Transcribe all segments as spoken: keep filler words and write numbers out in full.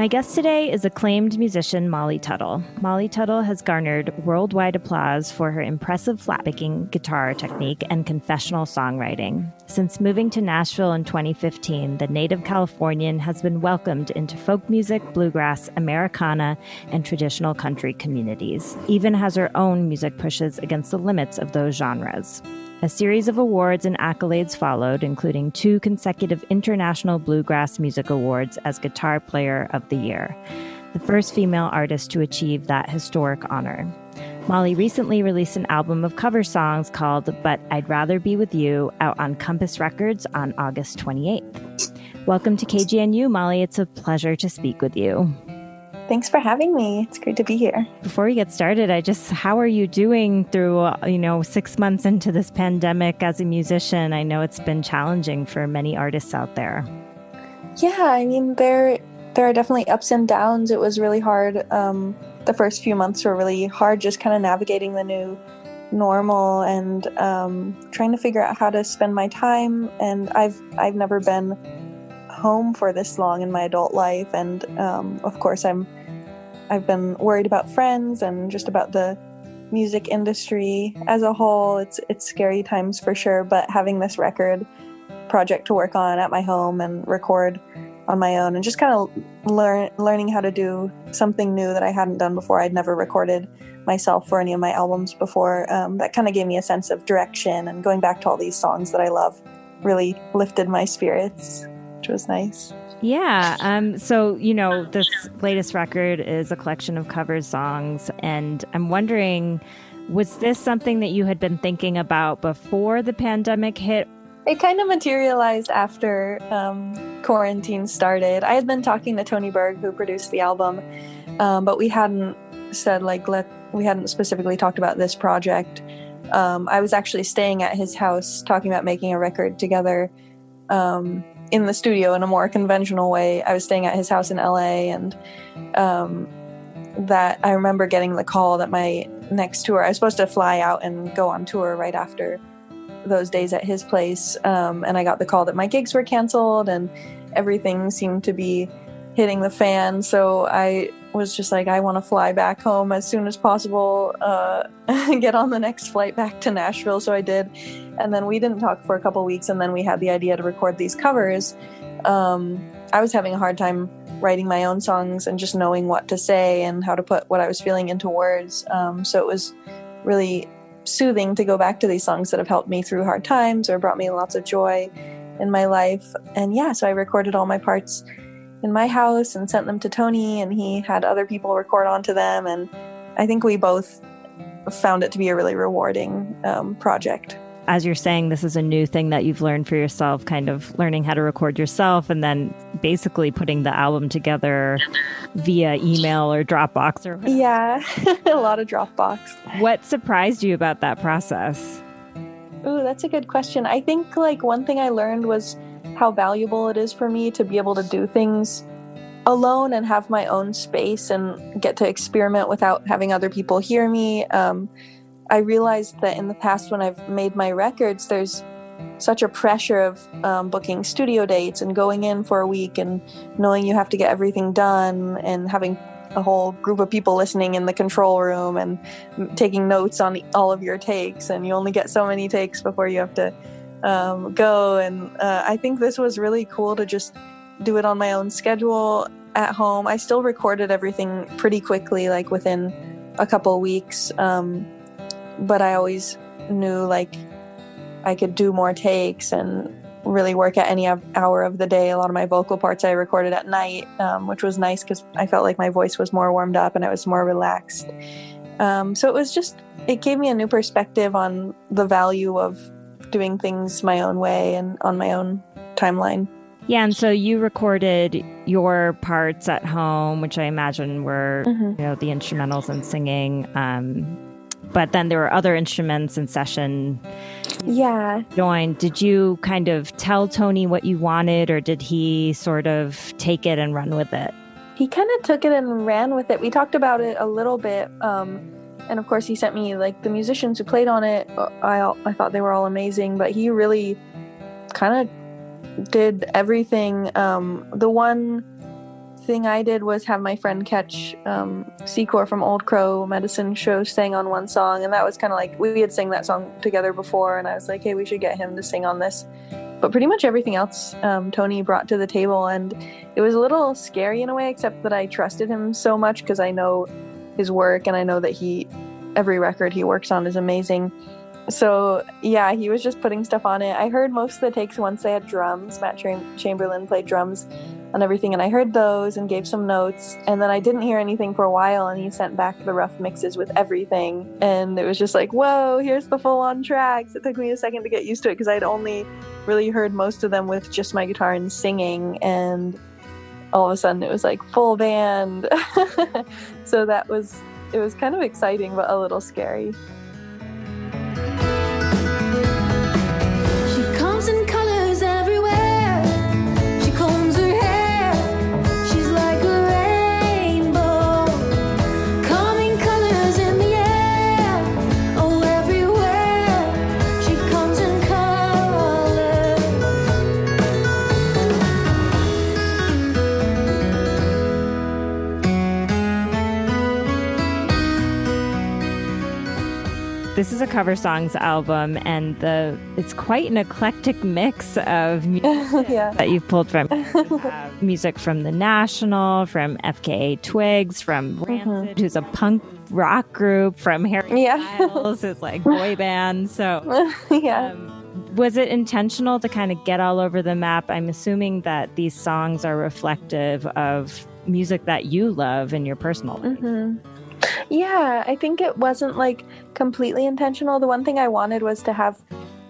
My guest today is acclaimed musician Molly Tuttle. Molly Tuttle has garnered worldwide applause for her impressive flat-picking guitar technique and confessional songwriting. Since moving to Nashville in twenty fifteen, the native Californian has been welcomed into folk music, bluegrass, Americana, and traditional country communities. Even has her own music pushes against the limits of those genres. A series of awards and accolades followed, including two consecutive International Bluegrass Music Awards as Guitar Player of the Year, the first female artist to achieve that historic honor. Molly recently released an album of cover songs called But I'd Rather Be With You, out on Compass Records on August twenty-eighth. Welcome to K G N U, Molly. It's a pleasure to speak with you. Thanks for having me. It's great to be here. Before we get started, I just, how are you doing through, uh, you know, six months into this pandemic as a musician? I know it's been challenging for many artists out there. Yeah, I mean, there there are definitely ups and downs. It was really hard. Um, the first few months were really hard, just kind of navigating the new normal and um, trying to figure out how to spend my time. And I've I've never been home for this long in my adult life, and um, of course, I'm. I've been worried about friends and just about the music industry as a whole. It's it's scary times for sure, but having this record project to work on at my home and record on my own and just kind of learn learning how to do something new that I hadn't done before. I'd never recorded myself for any of my albums before. Um, that kind of gave me a sense of direction, and going back to all these songs that I love really lifted my spirits, which was nice. Yeah. Um, so, you know, this latest record is a collection of cover songs. And I'm wondering, was this something that you had been thinking about before the pandemic hit? It kind of materialized after um, quarantine started. I had been talking to Tony Berg, who produced the album, um, but we hadn't said, like, let we hadn't specifically talked about this project. Um, I was actually staying at his house talking about making a record together. Um in the studio in a more conventional way. I was staying at his house in L A, and um, that I remember getting the call that my next tour, I was supposed to fly out and go on tour right after those days at his place. Um, and I got the call that my gigs were canceled and everything seemed to be hitting the fan. So I was just like, I want to fly back home as soon as possible, uh, get on the next flight back to Nashville. So I did. And then we didn't talk for a couple weeks, and then we had the idea to record these covers. Um, I was having a hard time writing my own songs and just knowing what to say and how to put what I was feeling into words. Um, so it was really soothing to go back to these songs that have helped me through hard times or brought me lots of joy in my life. And yeah, so I recorded all my parts in my house and sent them to Tony, and he had other people record onto them. And I think we both found it to be a really rewarding um, project. As you're saying, this is a new thing that you've learned for yourself, kind of learning how to record yourself and then basically putting the album together via email or Dropbox or whatever. Yeah, a lot of Dropbox. What surprised you about that process? Ooh, that's a good question. I think like one thing I learned was how valuable it is for me to be able to do things alone and have my own space and get to experiment without having other people hear me. Um, I realized that in the past when I've made my records, there's such a pressure of um, booking studio dates and going in for a week and knowing you have to get everything done and having a whole group of people listening in the control room and taking notes on all of your takes, and you only get so many takes before you have to Um, go and uh, I think this was really cool to just do it on my own schedule at home. I still recorded everything pretty quickly, like within a couple weeks, um, but I always knew like I could do more takes and really work at any hour of the day. A lot of my vocal parts I recorded at night, um, which was nice because I felt like my voice was more warmed up and I was more relaxed. Um, so it was just, it gave me a new perspective on the value of doing things my own way and on my own timeline. Yeah, and so you recorded your parts at home, which I imagine were, mm-hmm. you know, the instrumentals and singing. Um, but then there were other instruments in session. Yeah. Joined. Did you kind of tell Tony what you wanted, or did he sort of take it and run with it? He kind of took it and ran with it. We talked about it a little bit. Um, And of course, he sent me like the musicians who played on it. I I thought they were all amazing, but he really kind of did everything. Um, the one thing I did was have my friend Ketch um, Secor from Old Crow Medicine Show sang on one song, and that was kind of like, we had sang that song together before, and I was like, hey, we should get him to sing on this. But pretty much everything else um, Tony brought to the table, and it was a little scary in a way, except that I trusted him so much because I know his work, and I know that he, every record he works on is amazing. So yeah, he was just putting stuff on it. I heard most of the takes once they had drums. Matt Chamberlain played drums on everything, and I heard those and gave some notes, and then I didn't hear anything for a while, and he sent back the rough mixes with everything, and it was just like, whoa, here's the full-on tracks. It took me a second to get used to it because I'd only really heard most of them with just my guitar and singing, and all of a sudden it was like full band. So that was, it was kind of exciting but a little scary. This is a cover songs album, and the it's quite an eclectic mix of music yeah. that you've pulled from. Uh, music from The National, from F K A Twigs, from Rancid, mm-hmm. who's a punk rock group, from Harry yeah. Styles, who's like boy band. So yeah. um, was it intentional to kind of get all over the map? I'm assuming that these songs are reflective of music that you love in your personal life. Mm-hmm. Yeah, I think it wasn't like completely intentional. The one thing I wanted was to have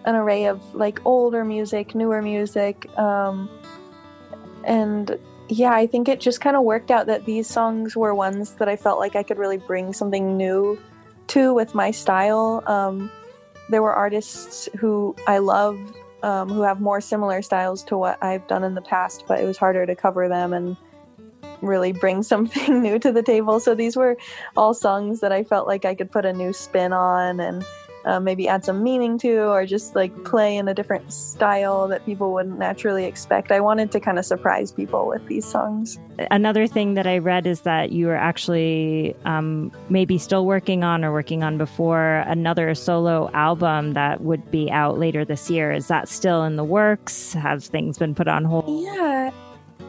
an array of like older music, newer music. Um, and yeah, I think it just kind of worked out that these songs were ones that I felt like I could really bring something new to with my style. Um, there were artists who I love um, who have more similar styles to what I've done in the past, but it was harder to cover them and really bring something new to the table. So these were all songs that I felt like I could put a new spin on and uh, maybe add some meaning to, or just like play in a different style that people wouldn't naturally expect. I wanted to kind of surprise people with these songs. Another thing that I read is that you were actually um, maybe still working on or working on before another solo album that would be out later this year. Is that still in the works? Have things been put on hold? Yeah.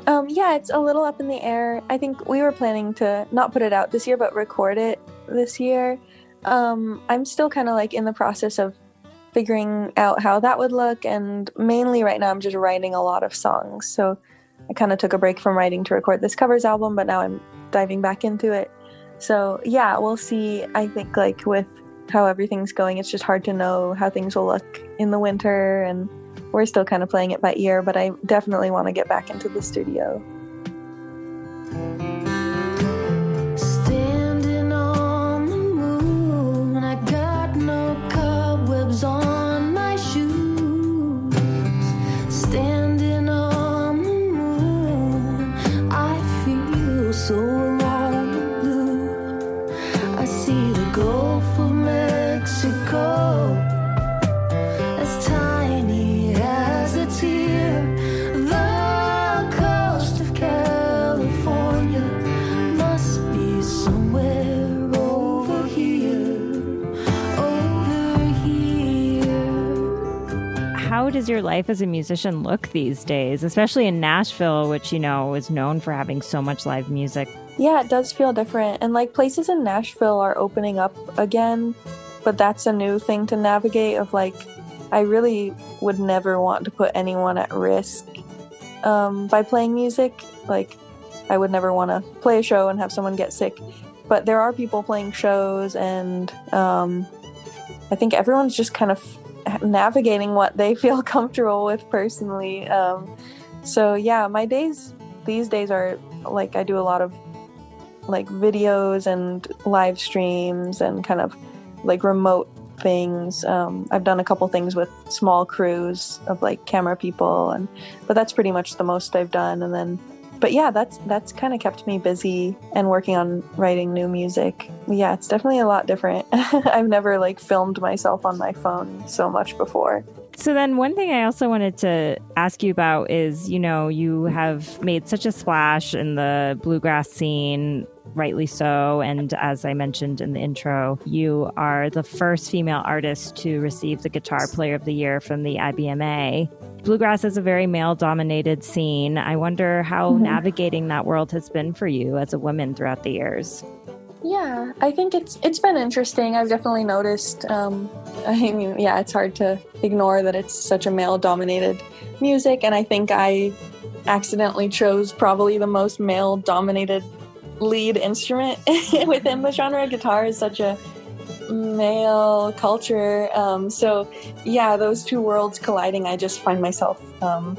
Um, yeah, it's a little up in the air. I think we were planning to not put it out this year, but record it this year. Um, I'm still kind of like in the process of figuring out how that would look. And mainly right now I'm just writing a lot of songs. So I kind of took a break from writing to record this covers album, but now I'm diving back into it. So yeah, we'll see. I think like with how everything's going, it's just hard to know how things will look in the winter, and we're still kind of playing it by ear, but I definitely want to get back into the studio. Standing on the moon, I got no cobwebs on my shoes. Standing on the moon, I feel so alive and blue. I see the Gulf of Mexico as time. How does your life as a musician look these days, especially in Nashville, which, you know, is known for having so much live music? Yeah, it does feel different. And like places in Nashville are opening up again, but that's a new thing to navigate of like, I really would never want to put anyone at risk um, by playing music. Like I would never want to play a show and have someone get sick, but there are people playing shows, and um, I think everyone's just kind of navigating what they feel comfortable with personally. Um, so yeah, my days these days are like, I do a lot of like videos and live streams and kind of like remote things. Um, I've done a couple things with small crews of like camera people, and but that's pretty much the most I've done. And then, but yeah, that's that's kind of kept me busy and working on writing new music. Yeah, it's definitely a lot different. I've never like filmed myself on my phone so much before. So then one thing I also wanted to ask you about is, you know, you have made such a splash in the bluegrass scene, rightly so. And as I mentioned in the intro, you are the first female artist to receive the Guitar Player of the Year from the I B M A. Bluegrass is a very male-dominated scene. I wonder how mm-hmm. navigating that world has been for you as a woman throughout the years. Yeah, I think it's it's been interesting. I've definitely noticed. Um, I mean, yeah, it's hard to ignore that it's such a male-dominated music, and I think I accidentally chose probably the most male-dominated lead instrument within the genre. Guitar is such a male culture, um, so yeah, those two worlds colliding. I just find myself um,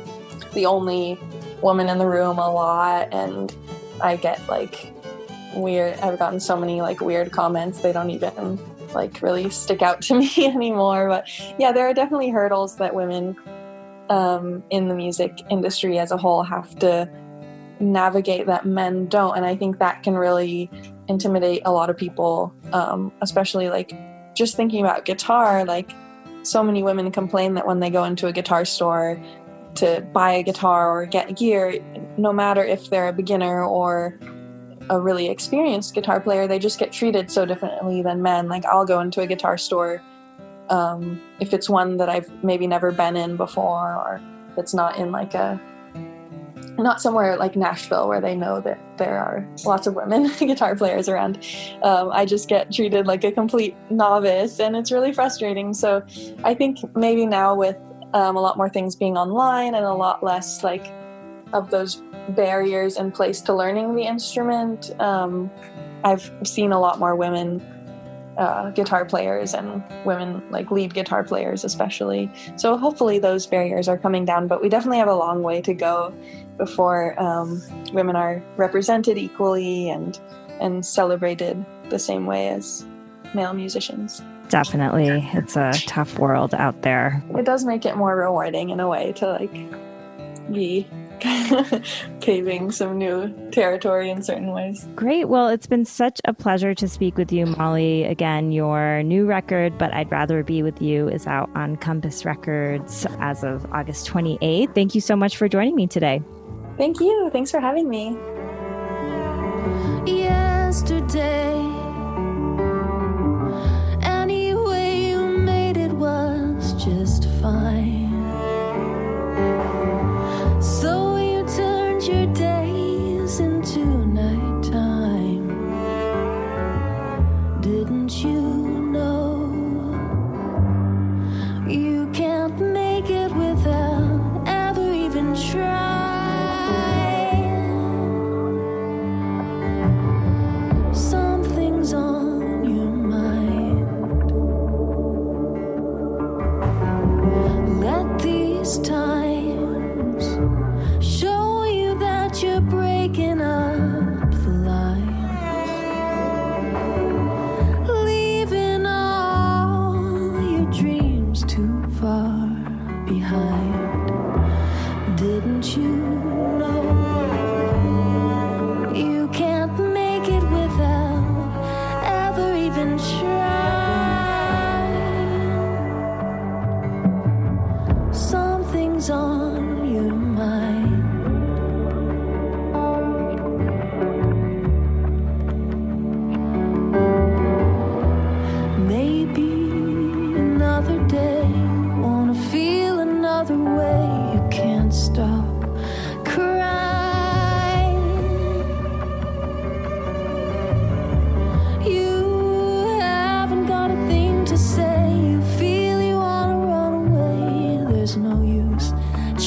the only woman in the room a lot, and I get like. weird I've gotten so many like weird comments. They don't even like really stick out to me anymore, but yeah, there are definitely hurdles that women um in the music industry as a whole have to navigate that men don't, and I think that can really intimidate a lot of people, um especially like just thinking about guitar. Like so many women complain that when they go into a guitar store to buy a guitar or get gear, no matter if they're a beginner or a really experienced guitar player, they just get treated so differently than men. Like I'll go into a guitar store um, if it's one that I've maybe never been in before, or that's not in like a not somewhere like Nashville where they know that there are lots of women guitar players around. um, I just get treated like a complete novice, and it's really frustrating. So I think maybe now with um, a lot more things being online and a lot less like of those barriers in place to learning the instrument, um, I've seen a lot more women uh, guitar players, and women like lead guitar players especially. So hopefully those barriers are coming down, but we definitely have a long way to go before um, women are represented equally and and celebrated the same way as male musicians. Definitely. It's a tough world out there. It does make it more rewarding in a way to like be paving some new territory in certain ways. Great. Well, it's been such a pleasure to speak with you, Molly. Again, your new record, But I'd Rather Be With You, is out on Compass Records as of August twenty-eighth. Thank you so much for joining me today. Thank you. Thanks for having me. Yesterday, any way you made it was just fine.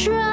Try.